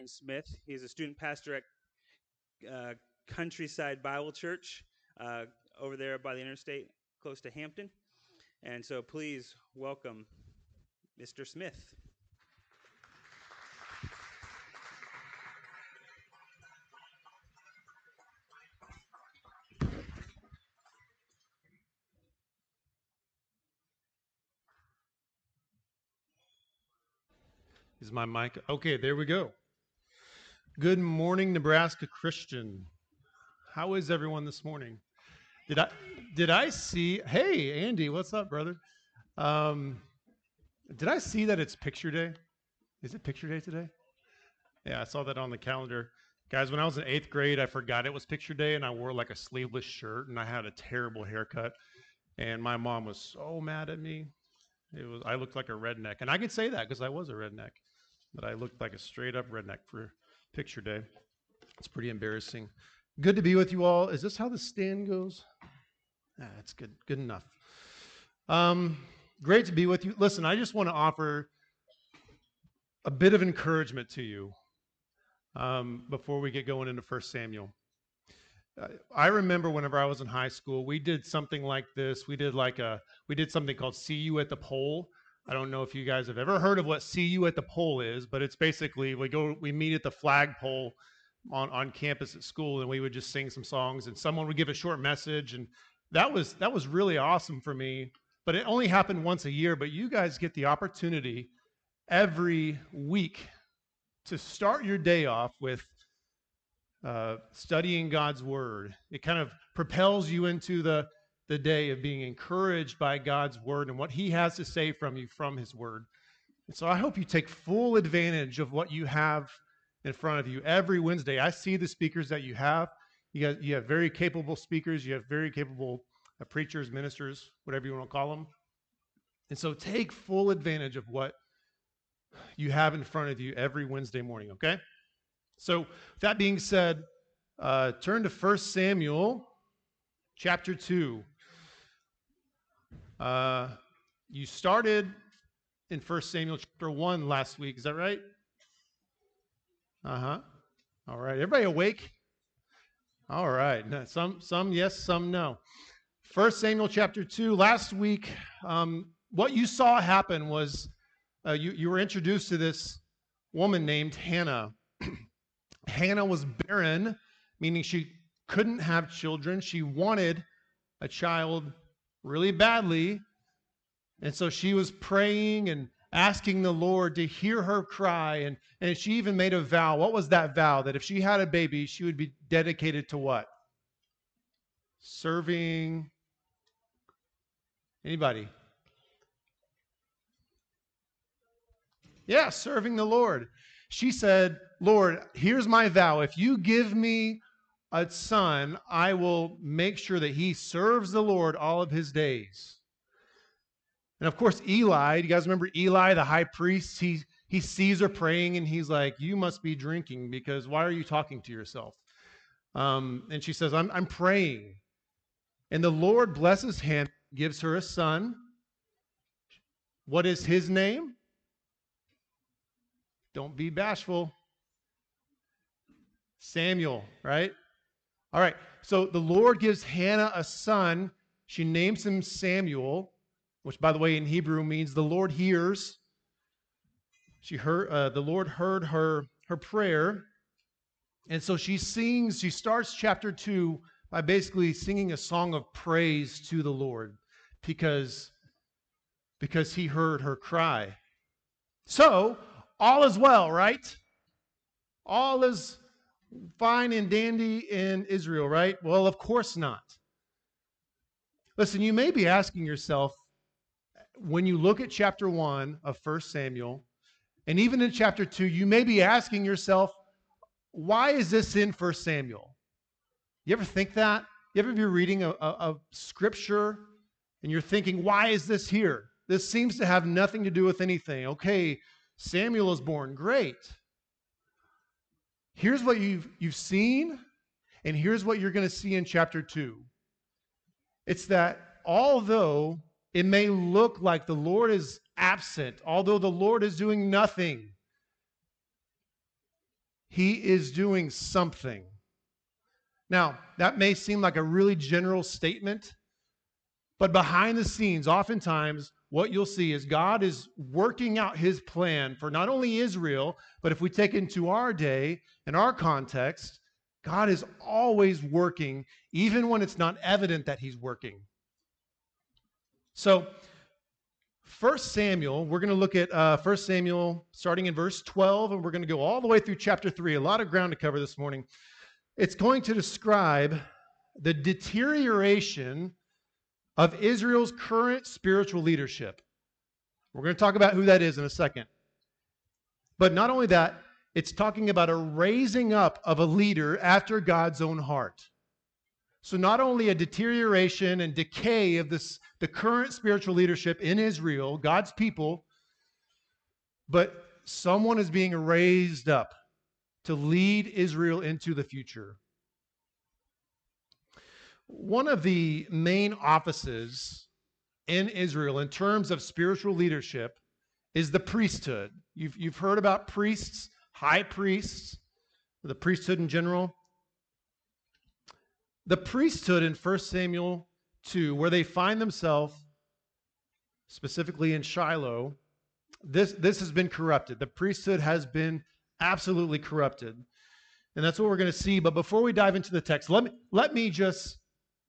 Aaron Smith. He's a student pastor at Countryside Bible Church over there by the interstate, close to Hampton. And so please welcome Mr. Smith. Is my mic? Okay, there we go. Good morning, Nebraska Christian. How is everyone this morning? Did I see? Hey, Andy, what's up, brother? Did I see that it's picture day? Is it picture day today? Yeah, I saw that on the calendar. Guys, when I was in 8th grade, I forgot it was picture day, and I wore like a sleeveless shirt, and I had a terrible haircut, and my mom was so mad at me. I looked like a redneck, and I could say that because I was a redneck. But I looked like a straight-up redneck for picture day. It's pretty embarrassing. Good to be with you all. Is this how the stand goes? That's good. Good enough. Great to be with you. Listen, I just want to offer a bit of encouragement to you before we get going into 1 Samuel. I remember whenever I was in high school, we did something like this. We did something called See You at the Pole. I don't know if you guys have ever heard of what See You at the Pole is, but it's basically we meet at the flagpole on campus at school, and we would just sing some songs, and someone would give a short message, and that was really awesome for me. But it only happened once a year. But you guys get the opportunity every week to start your day off with studying God's word. It kind of propels you into the day of being encouraged by God's word and what he has to say from you from his word. And so I hope you take full advantage of what you have in front of you every Wednesday. I see the speakers that you have. You have very capable speakers. You have very capable preachers, ministers, whatever you want to call them. And so take full advantage of what you have in front of you every Wednesday morning, okay? So that being said, turn to 1 Samuel chapter 2. You started in 1 Samuel chapter 1 last week. Is that right? Uh-huh. All right. Everybody awake? All right. Some yes, some no. 1 Samuel chapter 2. Last week, what you saw happen was you were introduced to this woman named Hannah. Hannah was barren, meaning she couldn't have children. She wanted a child really badly. And so she was praying and asking the Lord to hear her cry. And she even made a vow. What was that vow? That if she had a baby, she would be dedicated to what? Serving. Anybody? Yeah, serving the Lord. She said, Lord, here's my vow. If you give me a son, I will make sure that he serves the Lord all of his days. And of course, Eli, do you guys remember Eli, the high priest? He sees her praying, and he's like, you must be drinking, because why are you talking to yourself? And she says, I'm praying. And the Lord blesses him, gives her a son. What is his name? Don't be bashful. Samuel, right? All right. So the Lord gives Hannah a son. She names him Samuel, which, by the way, in Hebrew means the Lord hears. The Lord heard her prayer. And so she starts chapter 2 by basically singing a song of praise to the Lord because he heard her cry. So all is well, right? All is fine and dandy in Israel, right? Well, of course not. Listen, you may be asking yourself, when you look at chapter 1 of 1 Samuel, and even in chapter 2, you may be asking yourself, why is this in 1 Samuel? You ever think that? You ever be reading a scripture, and you're thinking, why is this here? This seems to have nothing to do with anything. Okay, Samuel is born. Great. Here's what you've seen, and here's what you're going to see in chapter 2. It's that although it may look like the Lord is absent, although the Lord is doing nothing, He is doing something. Now, that may seem like a really general statement, but behind the scenes, oftentimes, what you'll see is God is working out his plan for not only Israel, but if we take into our day and our context, God is always working, even when it's not evident that he's working. So, 1 Samuel, we're going to look at 1 Samuel starting in verse 12, and we're going to go all the way through chapter 3. A lot of ground to cover this morning. It's going to describe the deterioration of Israel's current spiritual leadership. We're going to talk about who that is in a second. But not only that, it's talking about a raising up of a leader after God's own heart. So not only a deterioration and decay of the current spiritual leadership in Israel, God's people, but someone is being raised up to lead Israel into the future. One of the main offices in Israel in terms of spiritual leadership is the priesthood. You've heard about priests, high priests, the priesthood in general. The priesthood in 1 Samuel 2, where they find themselves, specifically in Shiloh, this has been corrupted. The priesthood has been absolutely corrupted. And that's what we're going to see. But before we dive into the text, let me just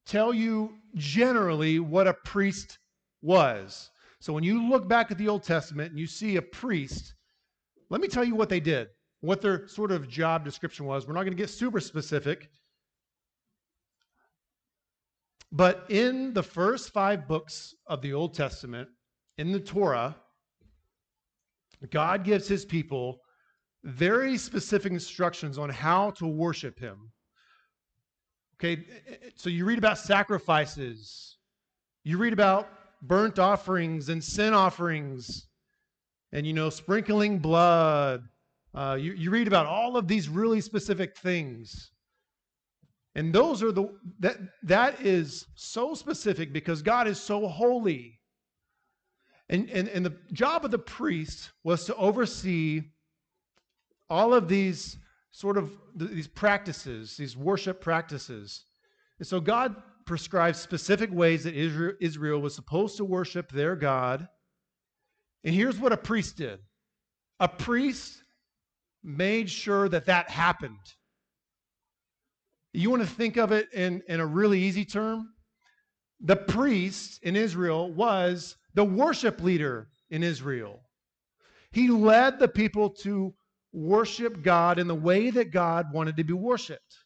tell you generally what a priest was. So when you look back at the Old Testament and you see a priest, let me tell you what they did, what their sort of job description was. We're not going to get super specific. But in the first 5 books of the Old Testament, in the Torah, God gives his people very specific instructions on how to worship him. Okay, so you read about sacrifices, you read about burnt offerings and sin offerings, and you know, sprinkling blood. You read about all of these really specific things, and those are that is so specific because God is so holy. And the job of the priest was to oversee all of these sort of these practices, these worship practices. And so God prescribes specific ways that Israel was supposed to worship their God. And here's what a priest did. A priest made sure that that happened. You want to think of it in a really easy term? The priest in Israel was the worship leader in Israel. He led the people to worship God in the way that God wanted to be worshiped.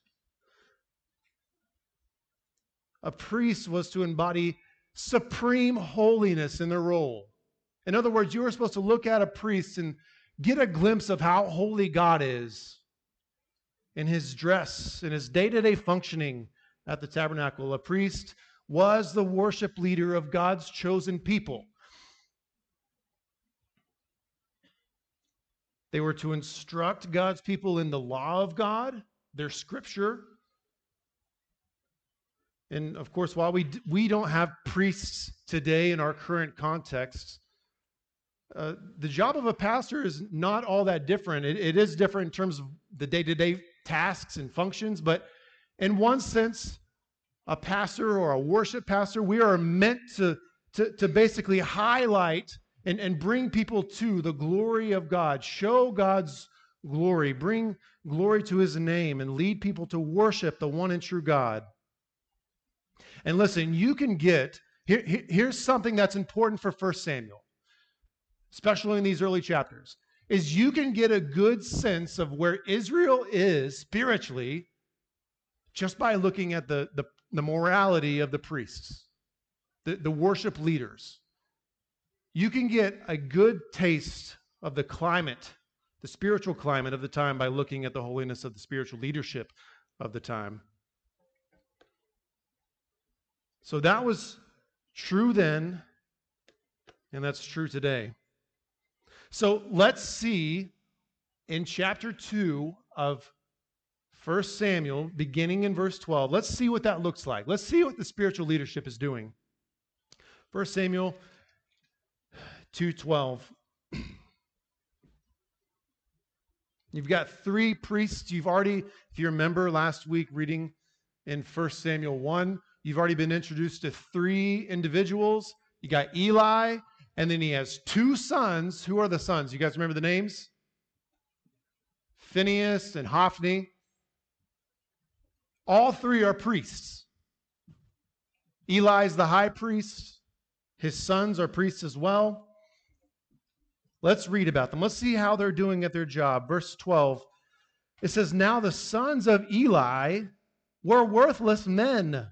A priest was to embody supreme holiness in their role. In other words, you were supposed to look at a priest and get a glimpse of how holy God is in his dress, in his day-to-day functioning at the tabernacle. A priest was the worship leader of God's chosen people. They were to instruct God's people in the law of God, their scripture. And of course, while we don't have priests today in our current context, the job of a pastor is not all that different. It is different in terms of the day-to-day tasks and functions, but in one sense, a pastor or a worship pastor, we are meant to basically highlight and bring people to the glory of God, show God's glory, bring glory to his name, and lead people to worship the one and true God. And listen, you can get, here's something that's important for 1 Samuel, especially in these early chapters, is you can get a good sense of where Israel is spiritually just by looking at the morality of the priests, the worship leaders. You can get a good taste of the climate, the spiritual climate of the time by looking at the holiness of the spiritual leadership of the time. So that was true then, and that's true today. So let's see in chapter 2 of 1 Samuel, beginning in verse 12, let's see what that looks like. Let's see what the spiritual leadership is doing. 1 Samuel 2:12. You've got three priests. You've already, if you remember last week reading in 1 Samuel 1, you've already been introduced to three individuals. You got Eli, and then he has two sons. Who are the sons? You guys remember the names? Phinehas and Hophni. All three are priests. Eli's the high priest. His sons are priests as well. Let's read about them. Let's see how they're doing at their job. Verse 12, it says, "Now the sons of Eli were worthless men.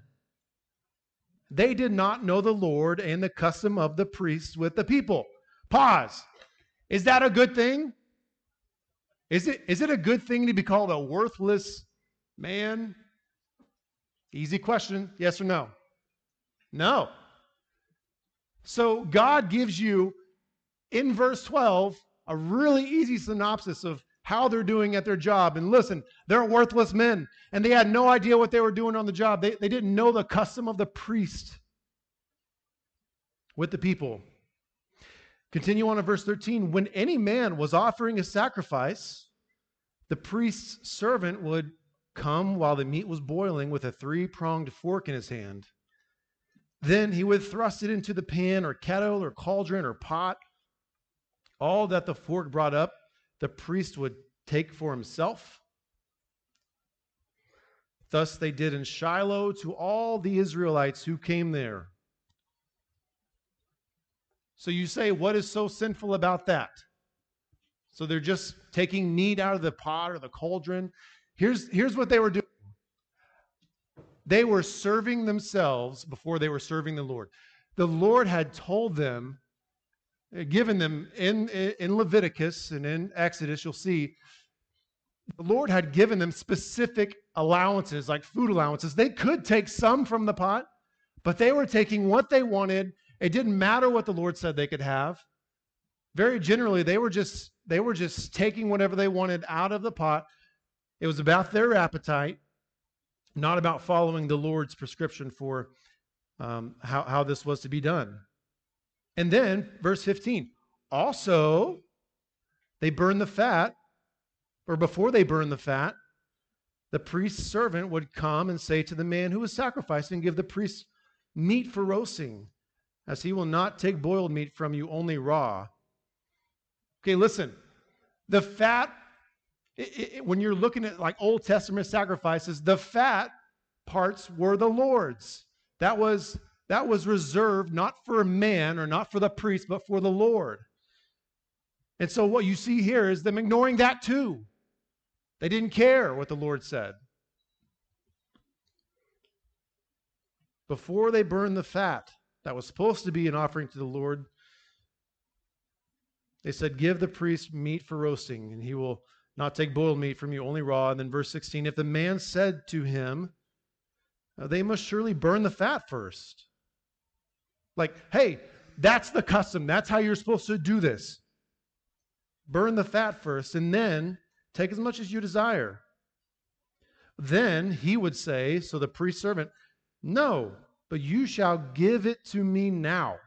They did not know the Lord and the custom of the priests with the people." Pause. Is that a good thing? Is it a good thing to be called a worthless man? Easy question. Yes or no? No. So God gives you, in verse 12, a really easy synopsis of how they're doing at their job. And listen, they're worthless men, and they had no idea what they were doing on the job. They didn't know the custom of the priest with the people. Continue on to verse 13. "When any man was offering a sacrifice, the priest's servant would come while the meat was boiling with a three-pronged fork in his hand. Then he would thrust it into the pan or kettle or cauldron or pot. All that the fork brought up, the priest would take for himself. Thus they did in Shiloh to all the Israelites who came there." So you say, what is so sinful about that? So they're just taking meat out of the pot or the cauldron. Here's what they were doing. They were serving themselves before they were serving the Lord. The Lord had told them, given them in Leviticus and in Exodus, you'll see, the Lord had given them specific allowances, like food allowances. They could take some from the pot, but they were taking what they wanted. It didn't matter what the Lord said they could have. Very generally, they were just taking whatever they wanted out of the pot. It was about their appetite, not about following the Lord's prescription for how this was to be done. And then, verse 15, "Also, they burned the fat," or before they burned the fat, "the priest's servant would come and say to the man who was sacrificing, 'Give the priest meat for roasting, as he will not take boiled meat from you, only raw.'" Okay, listen, the fat, when you're looking at like Old Testament sacrifices, the fat parts were the Lord's. That was reserved not for a man or not for the priest, but for the Lord. And so what you see here is them ignoring that too. They didn't care what the Lord said. Before they burned the fat that was supposed to be an offering to the Lord, they said, "Give the priest meat for roasting, and he will not take boiled meat from you, only raw." And then verse 16, "If the man said to him, 'They must surely burn the fat first.'" Like, hey, that's the custom. That's how you're supposed to do this. Burn the fat first, and then take as much as you desire. Then he would say, so the priest servant, "No, but you shall give it to me now.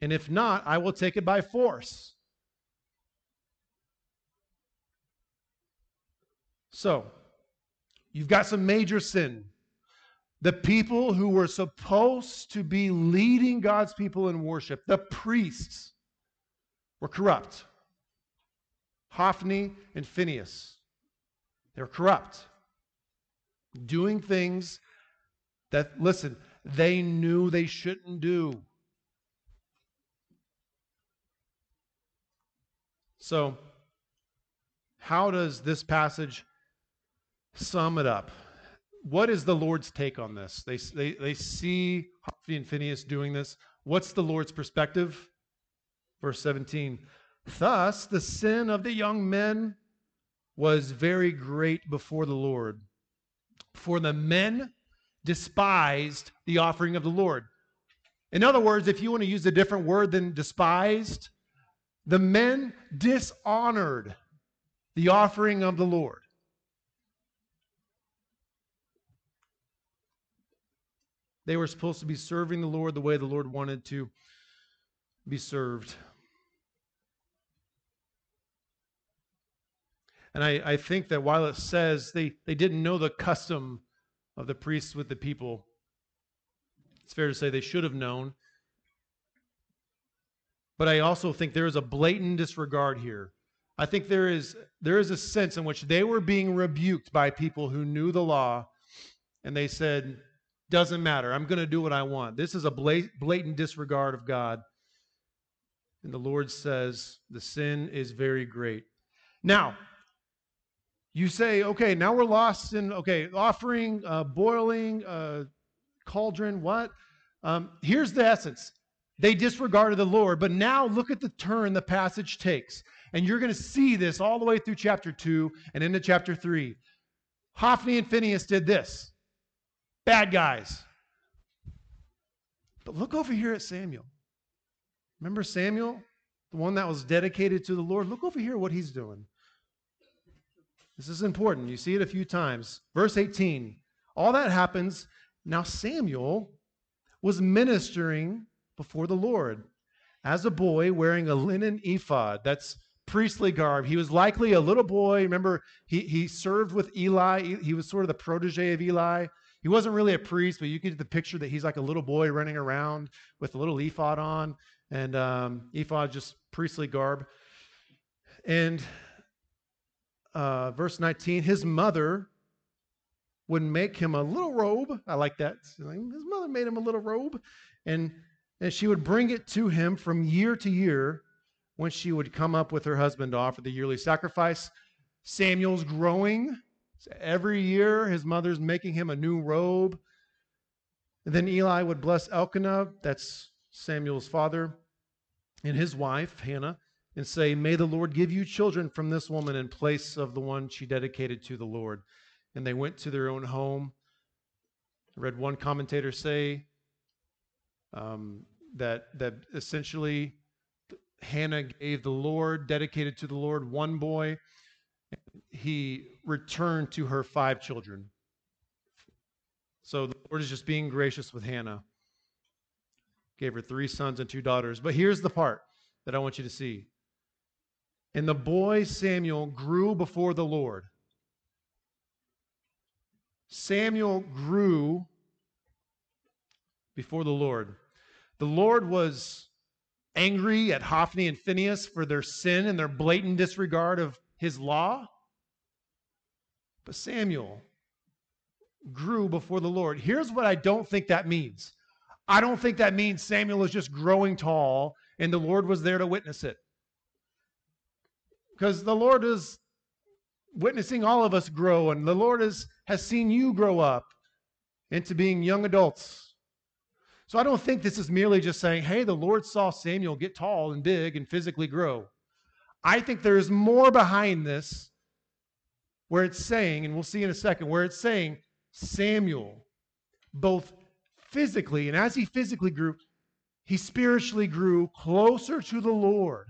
And if not, I will take it by force." So, you've got some major sin. The people who were supposed to be leading God's people in worship, the priests, were corrupt. Hophni and Phinehas, they were corrupt, doing things that, listen, they knew they shouldn't do. So, how does this passage sum it up? What is the Lord's take on this? They see Hophni and Phinehas doing this. What's the Lord's perspective? Verse 17, "Thus the sin of the young men was very great before the Lord, for the men despised the offering of the Lord." In other words, if you want to use a different word than despised, the men dishonored the offering of the Lord. They were supposed to be serving the Lord the way the Lord wanted to be served. And I think that while it says they didn't know the custom of the priests with the people, it's fair to say they should have known. But I also think there is a blatant disregard here. I think there is a sense in which they were being rebuked by people who knew the law, and they said, doesn't matter, I'm going to do what I want. This is a blatant disregard of God. And the Lord says, the sin is very great. Now, you say, okay, now we're lost in, okay, offering, boiling, cauldron, what? Here's the essence. They disregarded the Lord, but now look at the turn the passage takes. And you're going to see this all the way through chapter 2 and into chapter 3. Hophni and Phinehas did this. Bad guys. But look over here at Samuel. Remember Samuel, the one that was dedicated to the Lord? Look over here what he's doing. This is important. You see it a few times. Verse 18. All that happens. Now Samuel was ministering before the Lord as a boy wearing a linen ephod. That's priestly garb. He was likely a little boy. Remember, he served with Eli. He was sort of the protege of Eli. He wasn't really a priest, but you get the picture that he's like a little boy running around with a little ephod on. And ephod, just priestly garb. And verse 19, his mother would make him a little robe. I like that. His mother made him a little robe. And she would bring it to him from year to year when she would come up with her husband to offer the yearly sacrifice. Samuel's growing. So every year, his mother's making him a new robe. And then Eli would bless Elkanah, that's Samuel's father, and his wife, Hannah, and say, may the Lord give you children from this woman in place of the one she dedicated to the Lord. And they went to their own home. I read one commentator say that essentially Hannah gave the Lord, dedicated to the Lord, one boy. He returned to her 5 children. So the Lord is just being gracious with Hannah. Gave her 3 sons and 2 daughters. But here's the part that I want you to see. And the boy Samuel grew before the Lord. Samuel grew before the Lord. The Lord was angry at Hophni and Phinehas for their sin and their blatant disregard of his law. But Samuel grew before the Lord. Here's what I don't think that means. I don't think that means Samuel was just growing tall and the Lord was there to witness it. Because the Lord is witnessing all of us grow, and the Lord has seen you grow up into being young adults. So I don't think this is merely just saying, hey, the Lord saw Samuel get tall and big and physically grow. I think there is more behind this, where it's saying, and we'll see in a second, where it's saying Samuel, both physically, and as he physically grew, he spiritually grew closer to the Lord.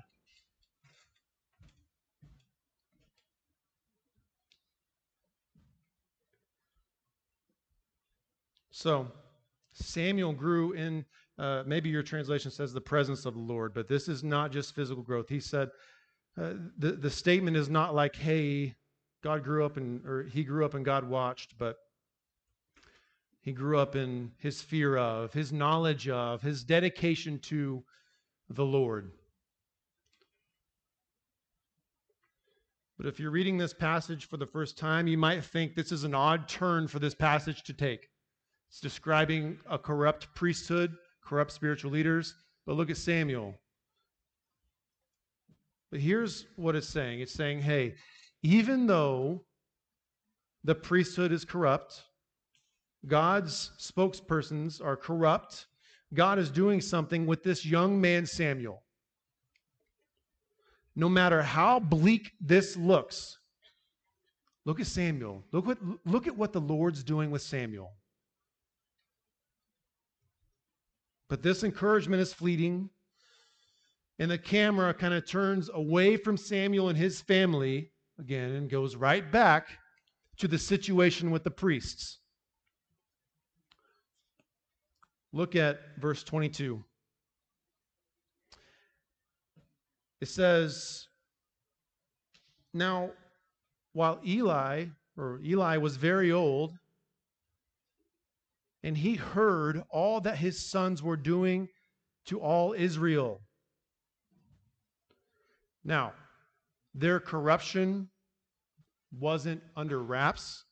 So Samuel grew in, maybe your translation says the presence of the Lord, but this is not just physical growth. He said, the statement is not like, hey, God grew up and, or he grew up and God watched, but he grew up in his fear of, his knowledge of, his dedication to the Lord. But if you're reading this passage for the first time, you might think this is an odd turn for this passage to take. It's describing a corrupt priesthood, corrupt spiritual leaders. But look at Samuel. But here's what it's saying. It's saying, hey, even though the priesthood is corrupt, God's spokespersons are corrupt, God is doing something with this young man, Samuel. No matter how bleak this looks, look at Samuel. Look at what the Lord's doing with Samuel. But this encouragement is fleeting, and the camera kind of turns away from Samuel and his family again and goes right back to the situation with the priests. Look at verse 22. It says, now while Eli was very old, and he heard all that his sons were doing to all Israel. Now, their corruption wasn't under wraps.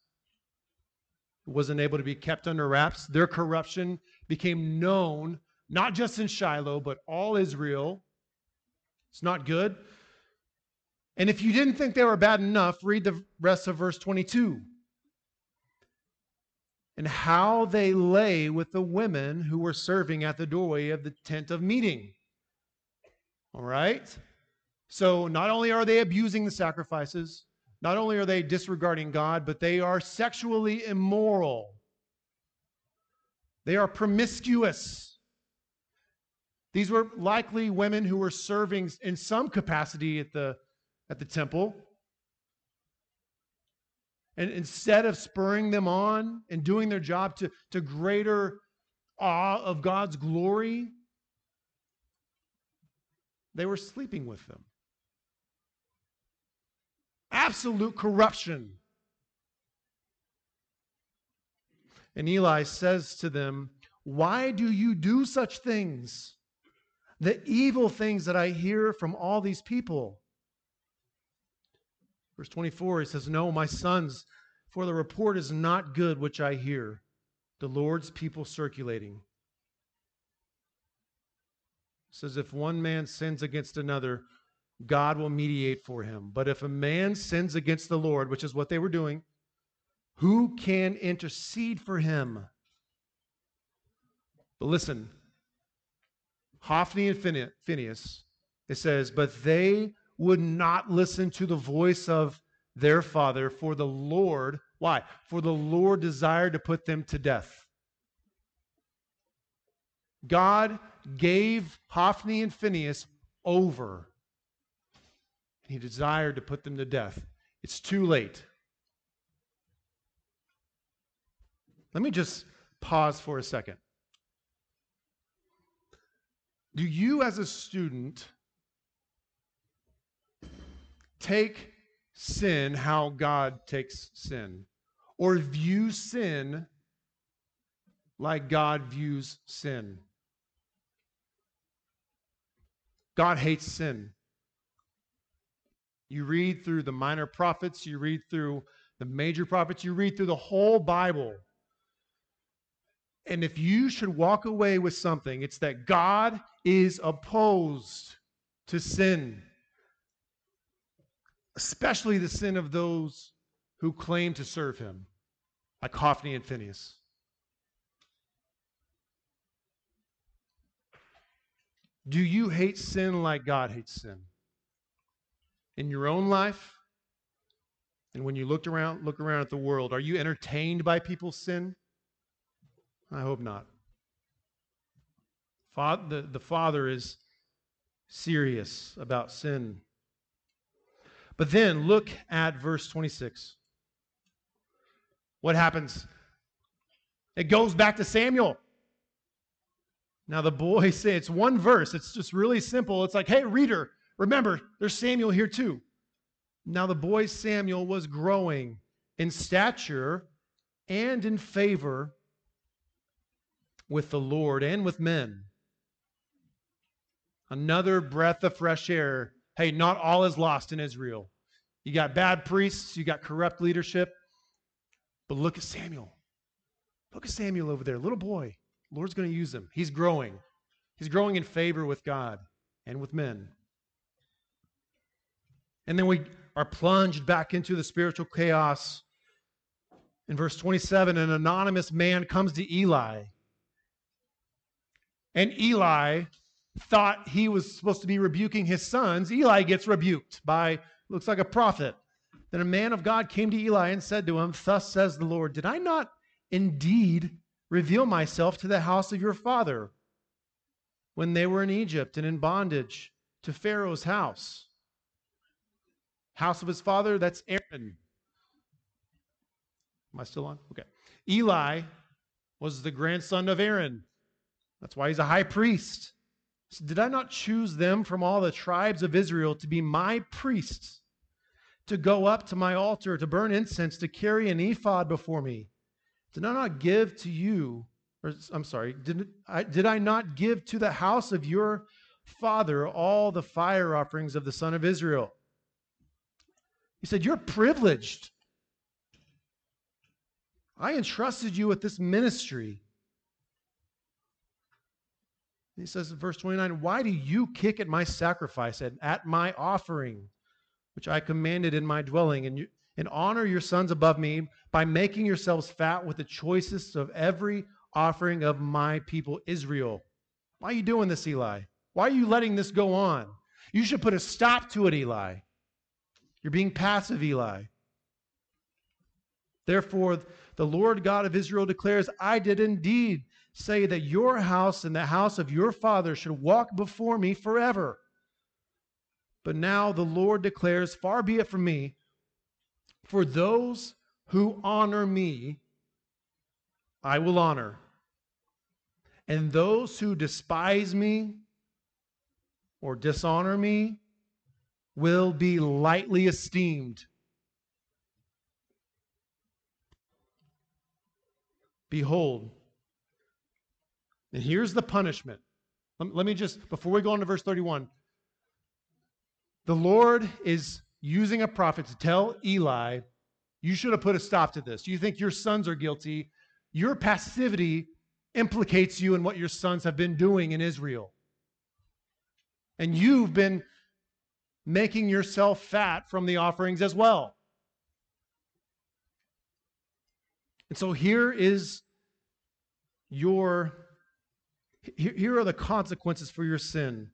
It wasn't able to be kept under wraps. Their corruption became known, not just in Shiloh, but all Israel. It's not good. And if you didn't think they were bad enough, read the rest of verse 22. And how they lay with the women who were serving at the doorway of the tent of meeting. All right? So not only are they abusing the sacrifices, not only are they disregarding God, but they are sexually immoral. They are promiscuous. These were likely women who were serving in some capacity at the temple. And instead of spurring them on and doing their job to greater awe of God's glory, they were sleeping with them. Absolute corruption. And Eli says to them, "Why do you do such things? The evil things that I hear from all these people." Verse 24, he says, "No, my sons, for the report is not good which I hear, the Lord's people circulating." It says, if one man sins against another, God will mediate for him. But if a man sins against the Lord, which is what they were doing, who can intercede for him? But listen, Hophni and Phinehas, it says, but they would not listen to the voice of their father, for the Lord, why? For the Lord desired to put them to death. God gave Hophni and Phinehas over. He desired to put them to death. It's too late. Let me just pause for a second. Do you as a student take sin how God takes sin, or view sin like God views sin? God hates sin. You read through the minor prophets, you read through the major prophets, you read through the whole Bible. And if you should walk away with something, it's that God is opposed to sin, especially the sin of those who claim to serve him, like Hophni and Phinehas. Do you hate sin like God hates sin? In your own life, and when you look around at the world, are you entertained by people's sin? I hope not. The Father is serious about sin. But then look at verse 26. What happens? It goes back to Samuel. Now the boy says, it's one verse. It's just really simple. It's like, hey, reader, remember, there's Samuel here too. Now the boy Samuel was growing in stature and in favor with the Lord and with men. Another breath of fresh air. Hey, not all is lost in Israel. You got bad priests, you got corrupt leadership. But look at Samuel. Look at Samuel over there, little boy. The Lord's going to use him. He's growing. He's growing in favor with God and with men. And then we are plunged back into the spiritual chaos. In verse 27, an anonymous man comes to Eli. And Eli thought he was supposed to be rebuking his sons. Eli gets rebuked by, looks like a prophet. Then a man of God came to Eli and said to him, "Thus says the Lord, did I not indeed reveal myself to the house of your father when they were in Egypt and in bondage to Pharaoh's house?" House of his father, that's Aaron. Am I still on? Okay. Eli was the grandson of Aaron. That's why he's a high priest. So, "Did I not choose them from all the tribes of Israel to be my priests, to go up to my altar, to burn incense, to carry an ephod before me? Did I not give to you, or I'm sorry, did I not give to the house of your father all the fire offerings of the son of Israel? He said, you're privileged. I entrusted you with this ministry. He says in verse 29, why do you kick at my sacrifice and at my offering, which I commanded in my dwelling, and honor your sons above me by making yourselves fat with the choicest of every offering of my people Israel? Why are you doing this, Eli? Why are you letting this go on? You should put a stop to it, Eli. You're being passive, Eli. Therefore, the Lord God of Israel declares, I did indeed say that your house and the house of your father should walk before me forever. But now the Lord declares, far be it from me, for those who honor me, I will honor. And those who despise me or dishonor me will be lightly esteemed. Behold, and here's the punishment. Let me just, before we go on to verse 31, the Lord is using a prophet to tell Eli, you should have put a stop to this. You think your sons are guilty. Your passivity implicates you in what your sons have been doing in Israel. And you've been making yourself fat from the offerings as well. And so here are the consequences for your sin.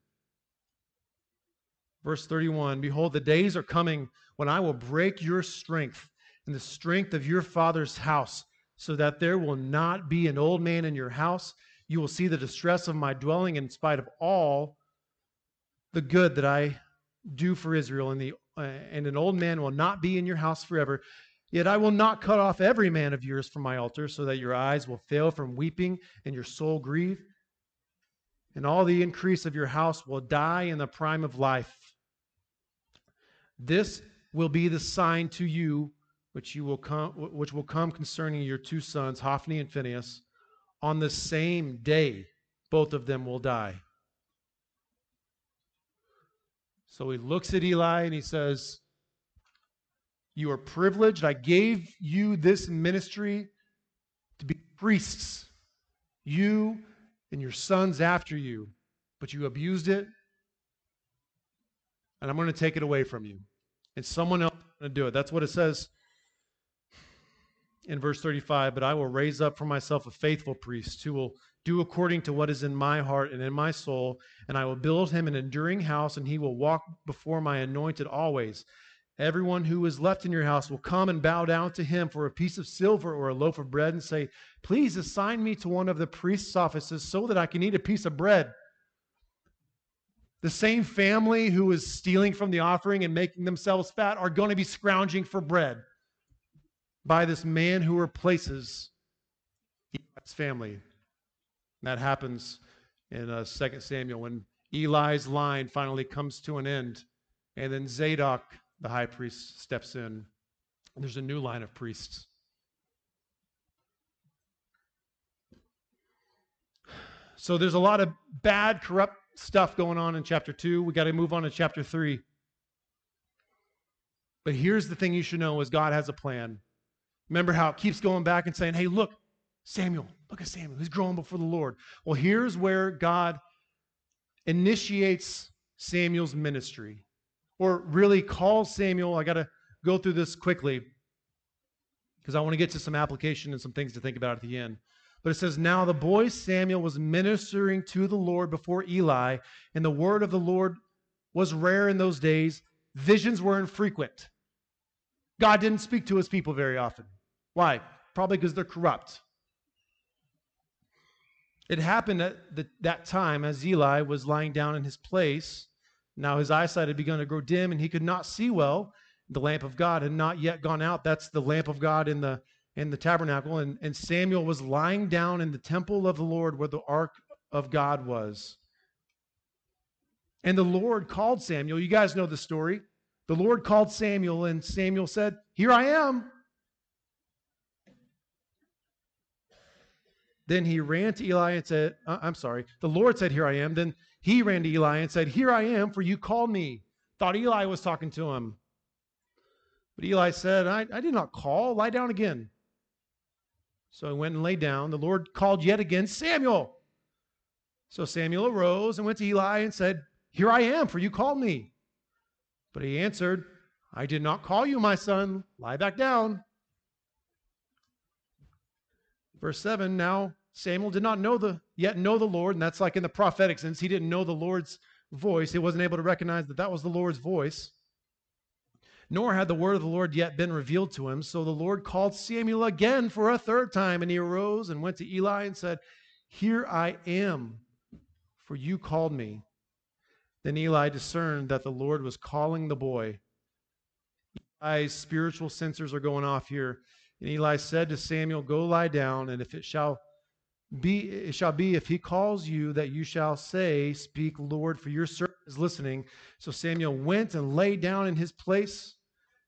Verse 31, behold, the days are coming when I will break your strength and the strength of your father's house, so that there will not be an old man in your house. You will see the distress of my dwelling in spite of all the good that I do for Israel, and an old man will not be in your house forever. Yet I will not cut off every man of yours from my altar, so that your eyes will fail from weeping and your soul grieve. And all the increase of your house will die in the prime of life. This will be the sign to you, which will come concerning your two sons, Hophni and Phinehas. On the same day, both of them will die. So he looks at Eli and he says, you are privileged. I gave you this ministry to be priests, you and your sons after you, but you abused it, and I'm going to take it away from you, and someone else is going to do it. That's what it says in verse 35, but I will raise up for myself a faithful priest who will do according to what is in my heart and in my soul, and I will build him an enduring house, and he will walk before my anointed always. Everyone who is left in your house will come and bow down to him for a piece of silver or a loaf of bread and say, please assign me to one of the priest's offices so that I can eat a piece of bread. The same family who is stealing from the offering and making themselves fat are going to be scrounging for bread by this man who replaces Eli's family. And that happens in 2 Samuel when Eli's line finally comes to an end, and then Zadok, the high priest, steps in. There's a new line of priests. So there's a lot of bad, corrupt stuff going on in chapter 2. We got to move on to chapter 3. But here's the thing you should know is God has a plan. Remember how it keeps going back and saying, hey, look, Samuel. Look at Samuel. He's growing before the Lord. Well, here's where God initiates Samuel's ministry. Or really call Samuel. I got to go through this quickly because I want to get to some application and some things to think about at the end. But it says, now the boy Samuel was ministering to the Lord before Eli, and the word of the Lord was rare in those days. Visions were infrequent. God didn't speak to his people very often. Why? Probably because they're corrupt. It happened at that time as Eli was lying down in his place. Now his eyesight had begun to grow dim, and he could not see well. The lamp of God had not yet gone out. That's the lamp of God in the tabernacle. And Samuel was lying down in the temple of the Lord where the ark of God was. And the Lord called Samuel. You guys know the story. The Lord called Samuel, and Samuel said, "Here I am." Then he ran to Eli and said, the Lord said, "Here I am." Then he ran to Eli and said, "Here I am, for you called me." Thought Eli was talking to him. But Eli said, I did not call. Lie down again. So he went and lay down. The Lord called yet again, "Samuel." So Samuel arose and went to Eli and said, "Here I am, for you called me." But he answered, "I did not call you, my son. Lie back down." Verse 7, now Samuel did not know the Lord, and that's like in the prophetic sense. He didn't know the Lord's voice. He wasn't able to recognize that that was the Lord's voice. Nor had the word of the Lord yet been revealed to him. So the Lord called Samuel again for a third time, and he arose and went to Eli and said, "Here I am, for you called me." Then Eli discerned that the Lord was calling the boy. Eli's spiritual sensors are going off here. And Eli said to Samuel, "Go lie down, and if it shall be if he calls you, that you shall say, 'Speak, Lord, for your servant is listening.'" So Samuel went and lay down in his place.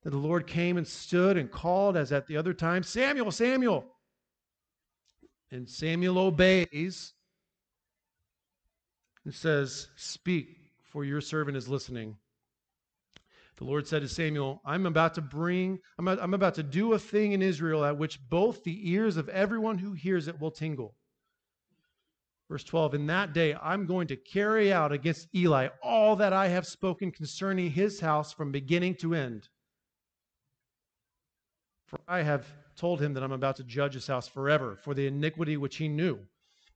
Then the Lord came and stood and called, as at the other time, "Samuel, Samuel." And Samuel obeys and says, "Speak, for your servant is listening." The Lord said to Samuel, I'm about to do a thing in Israel at which both the ears of everyone who hears it will tingle. Verse 12, in that day, I'm going to carry out against Eli all that I have spoken concerning his house from beginning to end. For I have told him that I'm about to judge his house forever for the iniquity which he knew,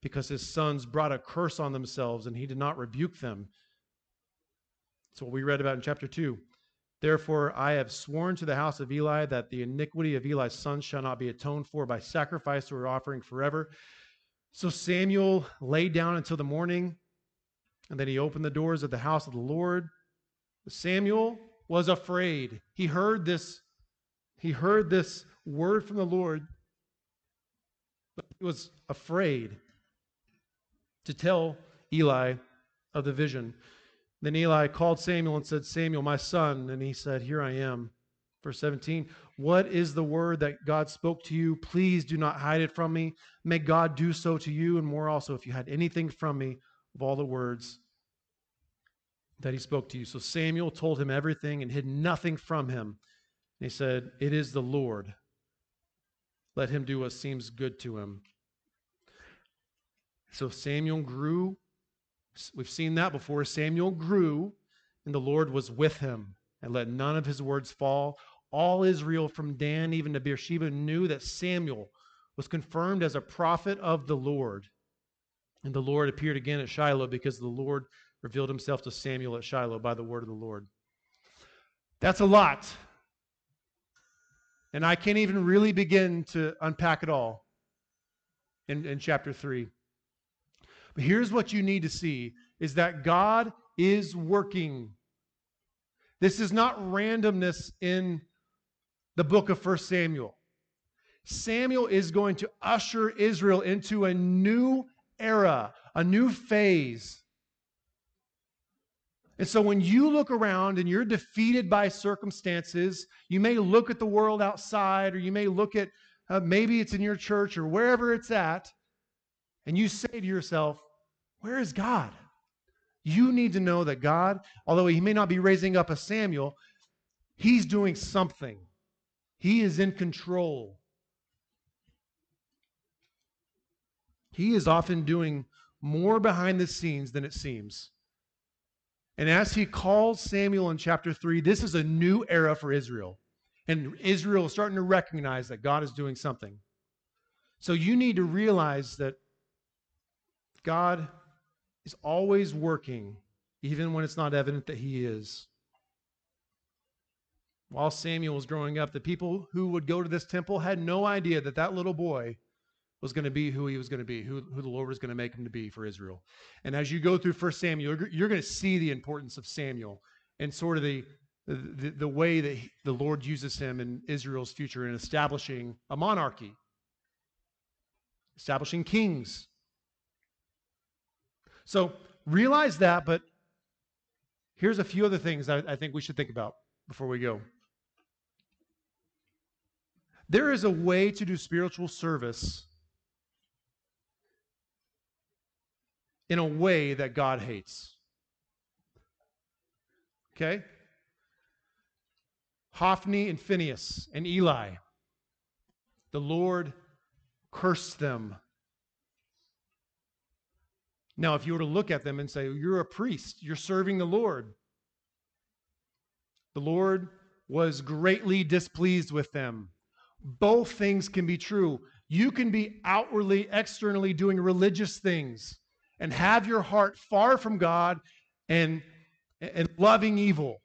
because his sons brought a curse on themselves and he did not rebuke them. That's what we read about in chapter 2. Therefore, I have sworn to the house of Eli that the iniquity of Eli's sons shall not be atoned for by sacrifice or offering forever. So Samuel lay down until the morning, and then he opened the doors of the house of the Lord. Samuel was afraid. He heard this word from the Lord, but he was afraid to tell Eli of the vision. Then Eli called Samuel and said, "Samuel, my son." And he said, "Here I am." Verse 17, "What is the word that God spoke to you? Please do not hide it from me. May God do so to you and more also, if you had anything from me of all the words that he spoke to you." So Samuel told him everything and hid nothing from him. And he said, "It is the Lord. Let him do what seems good to him." So Samuel grew. We've seen that before. Samuel grew, and the Lord was with him, and let none of his words fall. All Israel from Dan even to Beersheba knew that Samuel was confirmed as a prophet of the Lord. And the Lord appeared again at Shiloh, because the Lord revealed himself to Samuel at Shiloh by the word of the Lord. That's a lot. And I can't even really begin to unpack it all in chapter 3. But here's what you need to see, is that God is working. This is not randomness in the book of 1 Samuel. Samuel is going to usher Israel into a new era, a new phase. And so when you look around and you're defeated by circumstances, you may look at the world outside, or you may look at maybe it's in your church or wherever it's at, and you say to yourself, "Where is God?" You need to know that God, although he may not be raising up a Samuel, he's doing something. He is in control. He is often doing more behind the scenes than it seems. And as he calls Samuel in chapter 3, this is a new era for Israel. And Israel is starting to recognize that God is doing something. So you need to realize that God is always working, even when it's not evident that he is. While Samuel was growing up, the people who would go to this temple had no idea that that little boy was going to be who he was going to be, who the Lord was going to make him to be for Israel. And as you go through 1 Samuel, you're going to see the importance of Samuel and sort of the way that the Lord uses him in Israel's future in establishing a monarchy, establishing kings. So realize that, but here's a few other things I think we should think about. before we go. There is a way to do spiritual service in a way that God hates. Okay? Hophni and Phinehas and Eli. The Lord cursed them. Now, if you were to look at them and say, you're a priest, you're serving the Lord. The Lord was greatly displeased with them. Both things can be true. You can be outwardly, externally doing religious things and have your heart far from God and loving evil.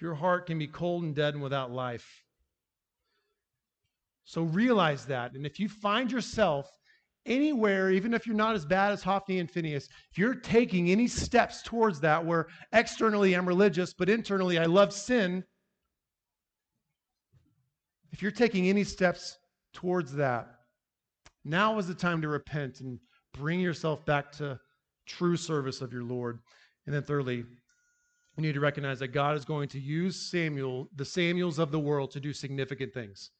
Your heart can be cold and dead and without life. So realize that. And if you find yourself anywhere, even if you're not as bad as Hophni and Phinehas, if you're taking any steps towards that where externally I'm religious, but internally I love sin, if you're taking any steps towards that, now is the time to repent and bring yourself back to true service of your Lord. And then thirdly, we need to recognize that God is going to use Samuel, the Samuels of the world, to do significant things.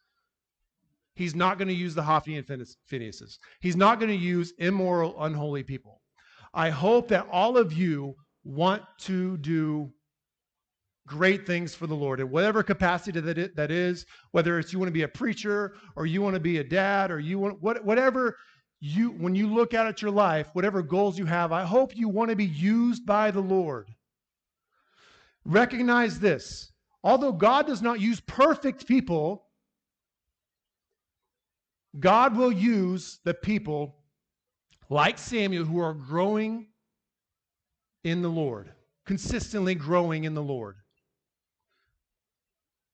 He's not going to use the Hophni and Phinehas. He's not going to use immoral, unholy people. I hope that all of you want to do great things for the Lord in whatever capacity that is, whether it's you want to be a preacher or you want to be a dad or you want whatever you, when you look out at your life, whatever goals you have, I hope you want to be used by the Lord. Recognize this. Although God does not use perfect people, God will use the people like Samuel who are growing in the Lord, consistently growing in the Lord,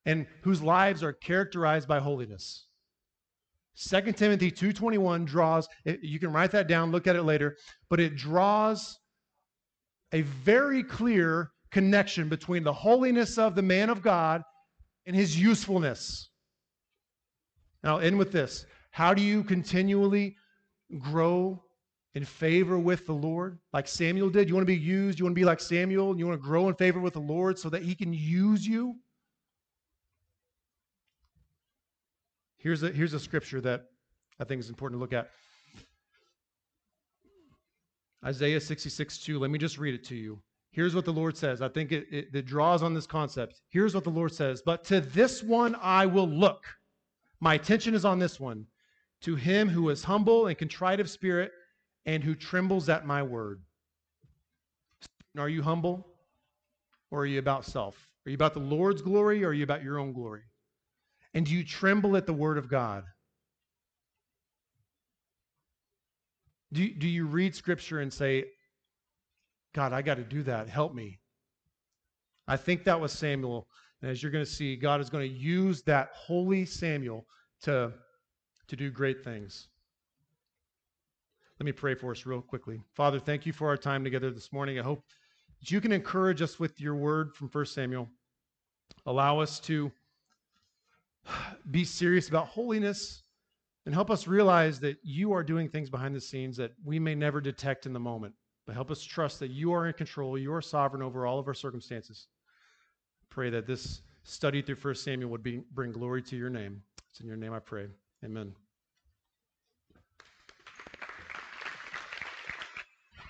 and whose lives are characterized by holiness. 2 Timothy 2:21 draws, you can write that down, look at it later, but it draws a very clear connection between the holiness of the man of God and his usefulness. And I'll end with this. How do you continually grow in favor with the Lord like Samuel did? You want to be used, you want to be like Samuel, and you want to grow in favor with the Lord so that he can use you? Here's a scripture that I think is important to look at. Isaiah 66:2. Let me just read it to you. Here's what the Lord says. I think it draws on this concept. Here's what the Lord says. But to this one I will look. My attention is on this one. To him who is humble and contrite of spirit and who trembles at my word. Are you humble? Or are you about self? Are you about the Lord's glory? Or are you about your own glory? And do you tremble at the word of God? Do you read scripture and say, God, I got to do that. Help me. I think that was Samuel. And as you're going to see, God is going to use that holy Samuel to do great things. Let me pray for us real quickly. Father, thank you for our time together this morning. I hope that you can encourage us with your word from 1 Samuel. Allow us to be serious about holiness and help us realize that you are doing things behind the scenes that we may never detect in the moment. But help us trust that you are in control, you are sovereign over all of our circumstances. Pray that this study through 1 Samuel would bring glory to your name. It's in your name I pray. Amen.